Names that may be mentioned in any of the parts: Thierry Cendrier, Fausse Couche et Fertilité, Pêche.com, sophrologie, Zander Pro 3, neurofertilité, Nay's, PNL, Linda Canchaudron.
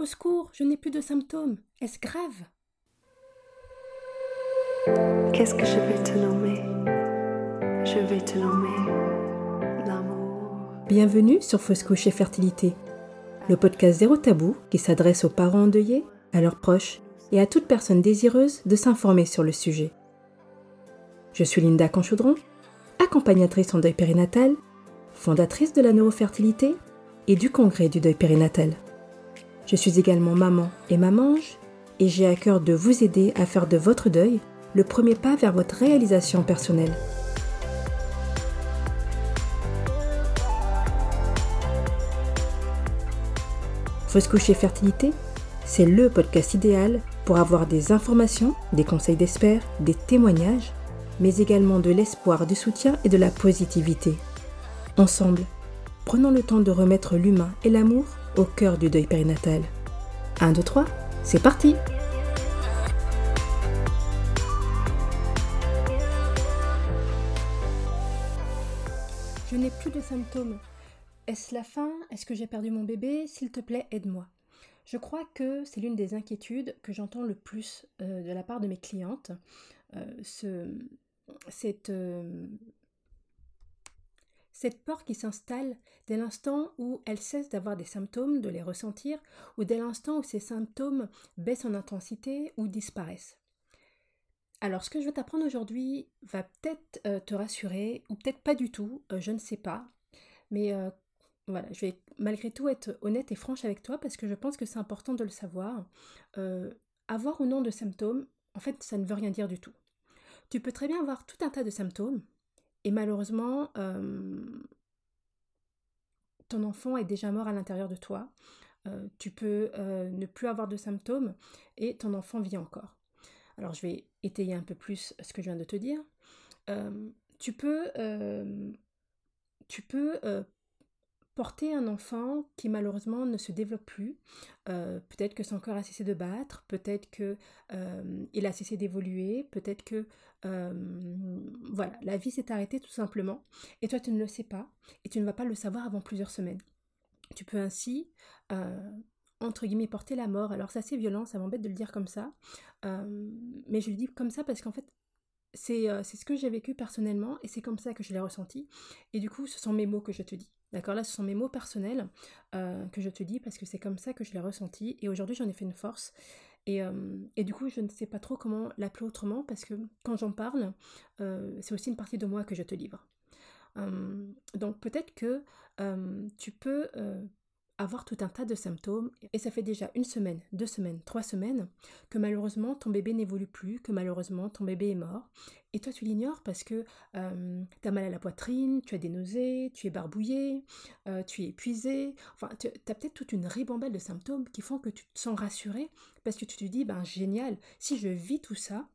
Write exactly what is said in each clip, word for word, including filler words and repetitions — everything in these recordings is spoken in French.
Au secours, je n'ai plus de symptômes. Est-ce grave ? Qu'est-ce que je vais te nommer ? Je vais te nommer l'amour. Bienvenue sur Fausse Couche et Fertilité, le podcast Zéro Tabou qui s'adresse aux parents endeuillés, à leurs proches et à toute personne désireuse de s'informer sur le sujet. Je suis Linda Canchaudron, accompagnatrice en deuil périnatal, fondatrice de la neurofertilité et du congrès du deuil périnatal. Je suis également maman et mamange et j'ai à cœur de vous aider à faire de votre deuil le premier pas vers votre réalisation personnelle. Fausse Couche et Fertilité, c'est le podcast idéal pour avoir des informations, des conseils d'experts, des témoignages, mais également de l'espoir, du soutien et de la positivité. Ensemble, prenons le temps de remettre l'humain et l'amour au cœur du deuil périnatal. un, deux, trois, c'est parti! Je n'ai plus de symptômes. Est-ce la fin ? Est-ce que j'ai perdu mon bébé ? S'il te plaît, aide-moi. Je crois que c'est l'une des inquiétudes que j'entends le plus euh, de la part de mes clientes. Euh, ce, cette, euh, cette peur qui s'installe dès l'instant où elles cessent d'avoir des symptômes, de les ressentir, ou dès l'instant où ces symptômes baissent en intensité ou disparaissent. Alors, ce que je vais t'apprendre aujourd'hui va peut-être euh, te rassurer, ou peut-être pas du tout, euh, je ne sais pas, mais euh, voilà, je vais malgré tout être honnête et franche avec toi, parce que je pense que c'est important de le savoir. Euh, avoir ou non de symptômes, en fait, ça ne veut rien dire du tout. Tu peux très bien avoir tout un tas de symptômes et malheureusement, euh, ton enfant est déjà mort à l'intérieur de toi. Euh, tu peux euh, ne plus avoir de symptômes et ton enfant vit encore. Alors, je vais étayer un peu plus ce que je viens de te dire. Euh, tu peux, euh, tu peux euh, porter un enfant qui malheureusement ne se développe plus, euh, peut-être que son cœur a cessé de battre, peut-être qu'il euh, a cessé d'évoluer, peut-être que euh, voilà, la vie s'est arrêtée tout simplement, et toi tu ne le sais pas, et tu ne vas pas le savoir avant plusieurs semaines. Tu peux ainsi, euh, entre guillemets, porter la mort. Alors c'est assez violent, ça m'embête de le dire comme ça, euh, mais je le dis comme ça parce qu'en fait, c'est, euh, c'est ce que j'ai vécu personnellement, et c'est comme ça que je l'ai ressenti, et du coup ce sont mes mots que je te dis. D'accord, là, ce sont mes mots personnels euh, que je te dis parce que c'est comme ça que je l'ai ressenti. Et aujourd'hui, j'en ai fait une force. Et, euh, et du coup, je ne sais pas trop comment l'appeler autrement parce que quand j'en parle, euh, c'est aussi une partie de moi que je te livre. Euh, donc, peut-être que euh, tu peux euh, avoir tout un tas de symptômes. Et ça fait déjà une semaine, deux semaines, trois semaines que malheureusement, ton bébé n'évolue plus, que malheureusement, ton bébé est mort. Et toi, tu l'ignores parce que euh, tu as mal à la poitrine, tu as des nausées, tu es barbouillé, euh, tu es épuisé. Enfin, tu as peut-être toute une ribambelle de symptômes qui font que tu te sens rassuré parce que tu te dis, ben génial, si je vis tout ça,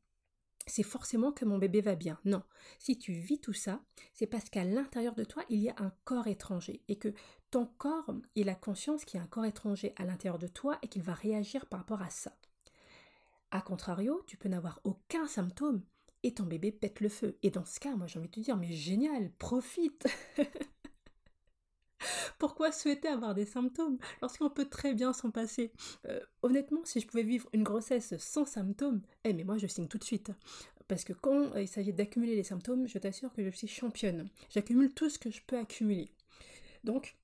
c'est forcément que mon bébé va bien. Non, si tu vis tout ça, c'est parce qu'à l'intérieur de toi, il y a un corps étranger et que ton corps, il a conscience qu'il y a un corps étranger à l'intérieur de toi et qu'il va réagir par rapport à ça. A contrario, tu peux n'avoir aucun symptôme et ton bébé pète le feu. Et dans ce cas, moi j'ai envie de te dire, mais génial, profite. Pourquoi souhaiter avoir des symptômes lorsqu'on peut très bien s'en passer ? euh, Honnêtement, si je pouvais vivre une grossesse sans symptômes, eh mais moi je signe tout de suite. Parce que quand il s'agit d'accumuler les symptômes, je t'assure que je suis championne. J'accumule tout ce que je peux accumuler. Donc,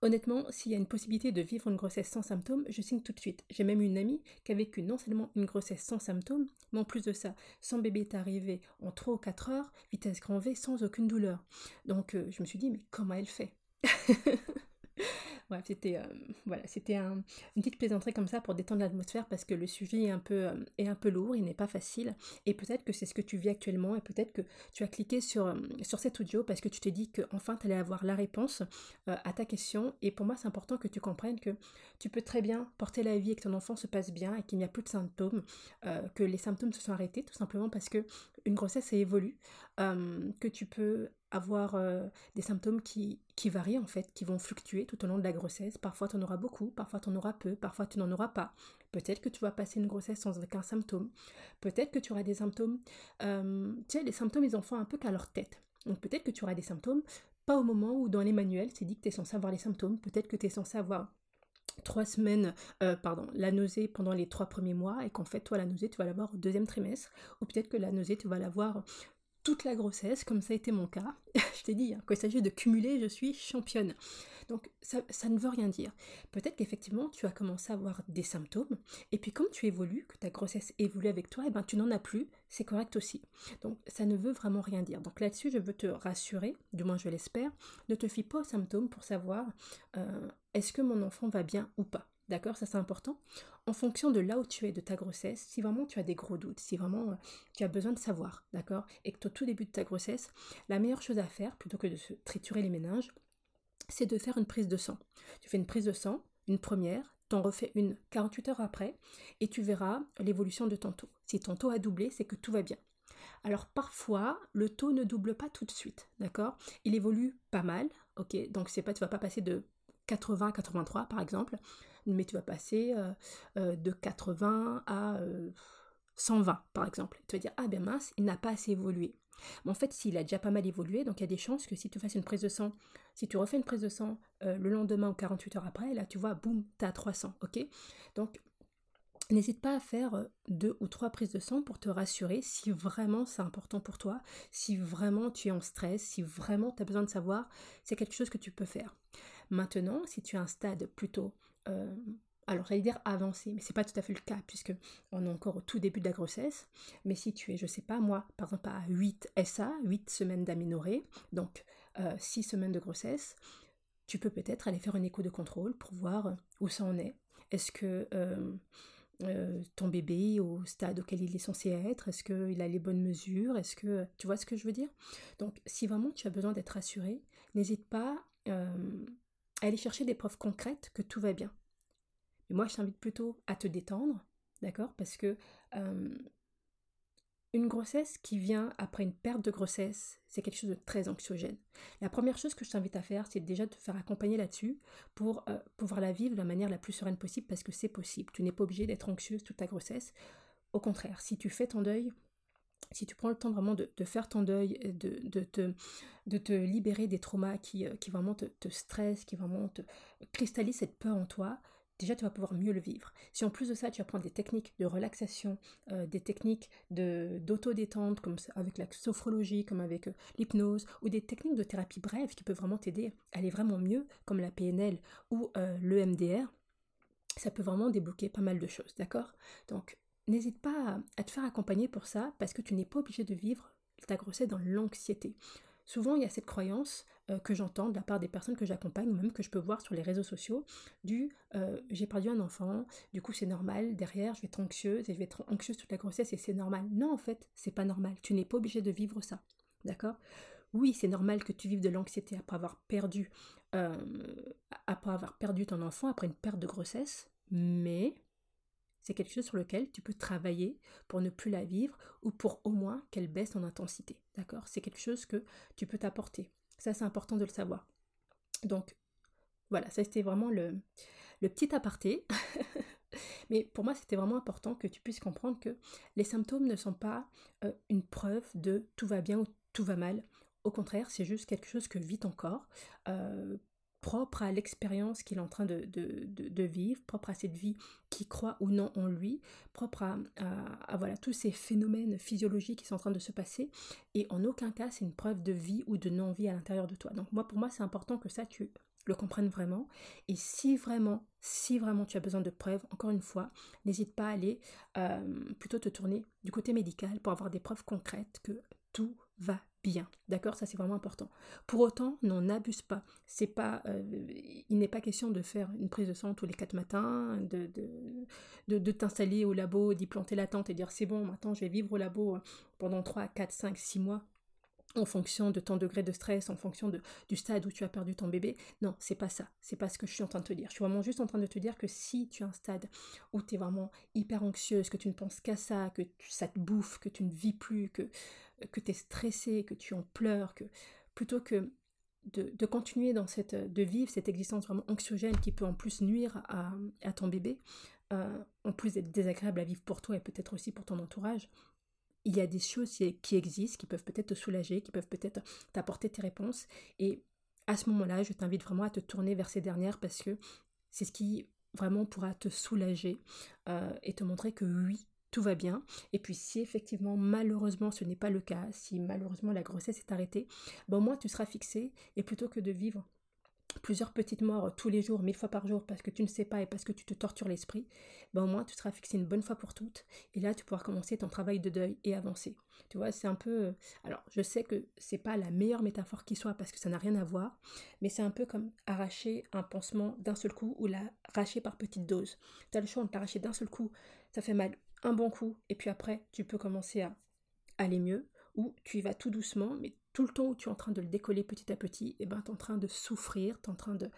honnêtement, s'il y a une possibilité de vivre une grossesse sans symptômes, je signe tout de suite. J'ai même une amie qui a vécu non seulement une grossesse sans symptômes, mais en plus de ça, son bébé est arrivé en trois ou quatre heures, vitesse grand V, sans aucune douleur. Donc euh, je me suis dit, mais comment elle fait ? Bref, c'était, euh, voilà, c'était un, une petite plaisanterie comme ça pour détendre l'atmosphère parce que le sujet est un peu, euh, est un peu lourd, il n'est pas facile. Et peut-être que c'est ce que tu vis actuellement et peut-être que tu as cliqué sur, euh, sur cet audio parce que tu t'es dit qu'enfin tu allais avoir la réponse euh, à ta question. Et pour moi, c'est important que tu comprennes que tu peux très bien porter la vie et que ton enfant se passe bien et qu'il n'y a plus de symptômes, euh, que les symptômes se sont arrêtés tout simplement parce qu'une grossesse, ça évolue, euh, que tu peux avoir euh, des symptômes qui, qui varient en fait, qui vont fluctuer tout au long de la grossesse. Parfois tu en auras beaucoup, parfois tu en auras peu, parfois tu n'en auras pas. Peut-être que tu vas passer une grossesse sans aucun symptôme. Peut-être que tu auras des symptômes. Euh, tu sais, les symptômes, ils en font un peu qu'à leur tête. Donc peut-être que tu auras des symptômes, pas au moment où dans les manuels, c'est dit que tu es censé avoir les symptômes. Peut-être que tu es censé avoir trois semaines, euh, pardon, la nausée pendant les trois premiers mois, et qu'en fait, toi, la nausée, tu vas l'avoir au deuxième trimestre, ou peut-être que la nausée, tu vas l'avoir toute la grossesse, comme ça a été mon cas. Je t'ai dit, hein, quand il s'agit de cumuler, je suis championne. Donc, ça, ça ne veut rien dire. Peut-être qu'effectivement, tu as commencé à avoir des symptômes, et puis comme tu évolues, que ta grossesse évolue avec toi, et ben tu n'en as plus, c'est correct aussi. Donc, ça ne veut vraiment rien dire. Donc là-dessus, je veux te rassurer, du moins je l'espère, ne te fie pas aux symptômes pour savoir euh, est-ce que mon enfant va bien ou pas. D'accord, ça c'est important. En fonction de là où tu es de ta grossesse, si vraiment tu as des gros doutes, si vraiment tu as besoin de savoir, d'accord, et que au tout début de ta grossesse, la meilleure chose à faire, plutôt que de se triturer les méninges, c'est de faire une prise de sang. Tu fais une prise de sang, une première, t'en refais une quarante-huit heures après, et tu verras l'évolution de ton taux. Si ton taux a doublé, c'est que tout va bien. Alors parfois, le taux ne double pas tout de suite, d'accord? Il évolue pas mal, ok? Donc c'est pas, tu vas pas passer de quatre-vingts à quatre-vingt-trois par exemple, mais tu vas passer euh, euh, de quatre-vingts à euh, cent vingt par exemple. Tu vas dire, ah ben mince, il n'a pas assez évolué. Mais en fait, s'il a déjà pas mal évolué, donc il y a des chances que si tu fasses une prise de sang, si tu refais une prise de sang euh, le lendemain ou quarante-huit heures après, là tu vois, boum, t'es à trois cents, ok? Donc n'hésite pas à faire deux ou trois prises de sang pour te rassurer si vraiment c'est important pour toi, si vraiment tu es en stress, si vraiment tu as besoin de savoir, c'est quelque chose que tu peux faire. Maintenant, si tu as un stade plutôt, euh, alors j'allais dire avancé, mais c'est pas tout à fait le cas puisque on est encore au tout début de la grossesse, mais si tu es, je sais pas moi, par exemple à huit S A, huit semaines d'aménorrhée, donc euh, six semaines de grossesse, tu peux peut-être aller faire une écho de contrôle pour voir où ça en est. Est-ce que euh, Euh, ton bébé au stade auquel il est censé être, est-ce qu'il a les bonnes mesures, est-ce que, tu vois ce que je veux dire? Donc si vraiment tu as besoin d'être rassuré, n'hésite pas euh, à aller chercher des preuves concrètes que tout va bien. Et moi je t'invite plutôt à te détendre, d'accord? Parce que euh, une grossesse qui vient après une perte de grossesse, c'est quelque chose de très anxiogène. La première chose que je t'invite à faire, c'est déjà de te faire accompagner là-dessus pour euh, pouvoir la vivre de la manière la plus sereine possible, parce que c'est possible. Tu n'es pas obligée d'être anxieuse toute ta grossesse. Au contraire, si tu fais ton deuil, si tu prends le temps vraiment de, de faire ton deuil, de, de, te, de te libérer des traumas qui, qui vraiment te, te stressent, qui vraiment te cristallisent cette peur en toi, déjà tu vas pouvoir mieux le vivre. Si en plus de ça tu apprends des techniques de relaxation, euh, des techniques de, d'auto-détente comme ça, avec la sophrologie, comme avec euh, l'hypnose, ou des techniques de thérapie brève qui peuvent vraiment t'aider à aller vraiment mieux, comme la P N L ou euh, l'E M D R, ça peut vraiment débloquer pas mal de choses, d'accord? Donc n'hésite pas à, à te faire accompagner pour ça, parce que tu n'es pas obligé de vivre ta grossesse dans l'anxiété. Souvent, il y a cette croyance euh, que j'entends de la part des personnes que j'accompagne, ou même que je peux voir sur les réseaux sociaux, du euh, « j'ai perdu un enfant, du coup c'est normal, derrière je vais être anxieuse, et je vais être anxieuse toute la grossesse et c'est normal ». Non, en fait, c'est pas normal, tu n'es pas obligé de vivre ça, d'accord ? Oui, c'est normal que tu vives de l'anxiété après avoir perdu, euh, après avoir perdu ton enfant, après une perte de grossesse, mais c'est quelque chose sur lequel tu peux travailler pour ne plus la vivre, ou pour au moins qu'elle baisse en intensité, d'accord? C'est quelque chose que tu peux t'apporter. Ça, c'est important de le savoir. Donc, voilà, ça c'était vraiment le, le petit aparté. Mais pour moi, c'était vraiment important que tu puisses comprendre que les symptômes ne sont pas euh, une preuve de tout va bien ou tout va mal. Au contraire, c'est juste quelque chose que vit ton corps, euh, propre à l'expérience qu'il est en train de, de, de, de vivre, propre à cette vie qui croit ou non en lui, propre à, à, à voilà, tous ces phénomènes physiologiques qui sont en train de se passer, et en aucun cas c'est une preuve de vie ou de non-vie à l'intérieur de toi. Donc moi, pour moi, c'est important que ça tu le comprennes vraiment, et si vraiment, si vraiment tu as besoin de preuves, encore une fois, n'hésite pas à aller euh, plutôt te tourner du côté médical pour avoir des preuves concrètes que tout va bien, d'accord? Ça c'est vraiment important. Pour autant, n'en abuse pas. C'est pas, euh, il n'est pas question de faire une prise de sang tous les quatre matins, de, de, de, de t'installer au labo, d'y planter la tente et dire c'est bon, maintenant je vais vivre au labo pendant trois, quatre, cinq, six mois en fonction de ton degré de stress, en fonction de, du stade où tu as perdu ton bébé. Non, c'est pas ça. C'est pas ce que je suis en train de te dire. Je suis vraiment juste en train de te dire que si tu as un stade où tu es vraiment hyper anxieuse, que tu ne penses qu'à ça, que tu, ça te bouffe, que tu ne vis plus, que, que tu es stressée, que tu en pleures, que plutôt que de, de continuer dans cette, de vivre cette existence vraiment anxiogène qui peut en plus nuire à, à ton bébé, euh, en plus d'être désagréable à vivre pour toi et peut-être aussi pour ton entourage, il y a des choses qui existent, qui peuvent peut-être te soulager, qui peuvent peut-être t'apporter tes réponses. Et à ce moment-là, je t'invite vraiment à te tourner vers ces dernières, parce que c'est ce qui vraiment pourra te soulager euh, et te montrer que oui, tout va bien. Et puis si effectivement, malheureusement, ce n'est pas le cas, si malheureusement la grossesse est arrêtée, ben, au moins tu seras fixé, et plutôt que de vivre plusieurs petites morts tous les jours, mille fois par jour, parce que tu ne sais pas et parce que tu te tortures l'esprit, ben, au moins tu seras fixé une bonne fois pour toutes, et là tu pourras commencer ton travail de deuil et avancer. Tu vois, c'est un peu... Alors, je sais que c'est pas la meilleure métaphore qui soit, parce que ça n'a rien à voir, mais c'est un peu comme arracher un pansement d'un seul coup ou l'arracher par petites doses. Tu as le choix de l'arracher d'un seul coup, ça fait mal un bon coup, et puis après tu peux commencer à aller mieux, ou tu y vas tout doucement, mais tout le temps où tu es en train de le décoller petit à petit, et ben tu es en train de souffrir, tu es en train de...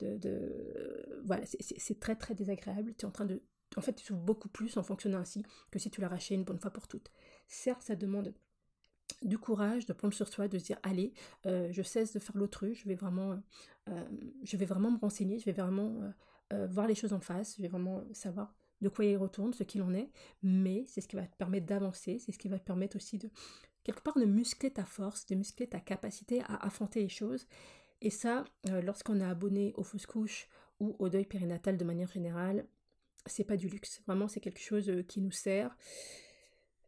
de, de... Voilà, c'est, c'est, c'est très très désagréable, tu es en train de... En fait, tu souffres beaucoup plus en fonctionnant ainsi que si tu l'arrachais une bonne fois pour toutes. Certes, ça demande du courage de prendre sur soi, de se dire, allez, euh, je cesse de faire l'autruche, je vais vraiment, euh, je vais vraiment me renseigner, je vais vraiment euh, euh, voir les choses en face, je vais vraiment savoir de quoi il retourne, ce qu'il en est, mais c'est ce qui va te permettre d'avancer, c'est ce qui va te permettre aussi de, quelque part, de muscler ta force, de muscler ta capacité à affronter les choses. Et ça, euh, lorsqu'on est abonné aux fausses couches ou au deuil périnatal de manière générale, c'est pas du luxe. Vraiment, c'est quelque chose euh, qui nous sert,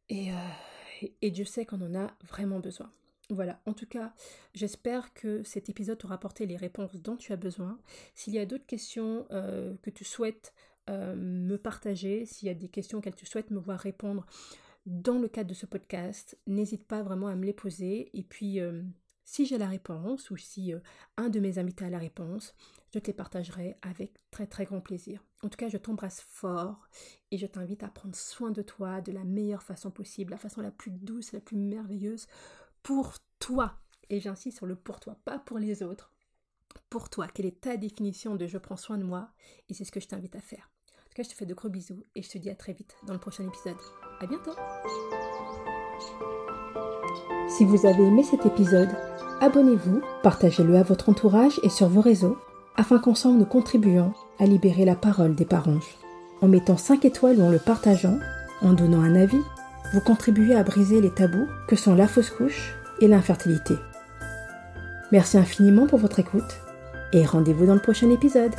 et, euh, et, et Dieu sait qu'on en a vraiment besoin. Voilà, en tout cas, j'espère que cet épisode t'aura apporté les réponses dont tu as besoin. S'il y a d'autres questions euh, que tu souhaites Euh, me partager, s'il y a des questions auxquelles tu souhaites me voir répondre dans le cadre de ce podcast, n'hésite pas vraiment à me les poser, et puis euh, si j'ai la réponse, ou si euh, un de mes invités a la réponse, je te les partagerai avec très très grand plaisir. En tout cas, je t'embrasse fort, et je t'invite à prendre soin de toi de la meilleure façon possible, la façon la plus douce, la plus merveilleuse, pour toi, et j'insiste sur le pour toi, pas pour les autres, pour toi. Quelle est ta définition de je prends soin de moi, et c'est ce que je t'invite à faire. En tout cas, je te fais de gros bisous, et je te dis à très vite dans le prochain épisode. À bientôt. Si vous avez aimé cet épisode, abonnez-vous, partagez-le à votre entourage et sur vos réseaux, afin qu'ensemble nous contribuions à libérer la parole des paranges. En mettant cinq étoiles ou en le partageant, en donnant un avis, vous contribuez à briser les tabous que sont la fausse couche et l'infertilité. Merci infiniment pour votre écoute, et rendez-vous dans le prochain épisode.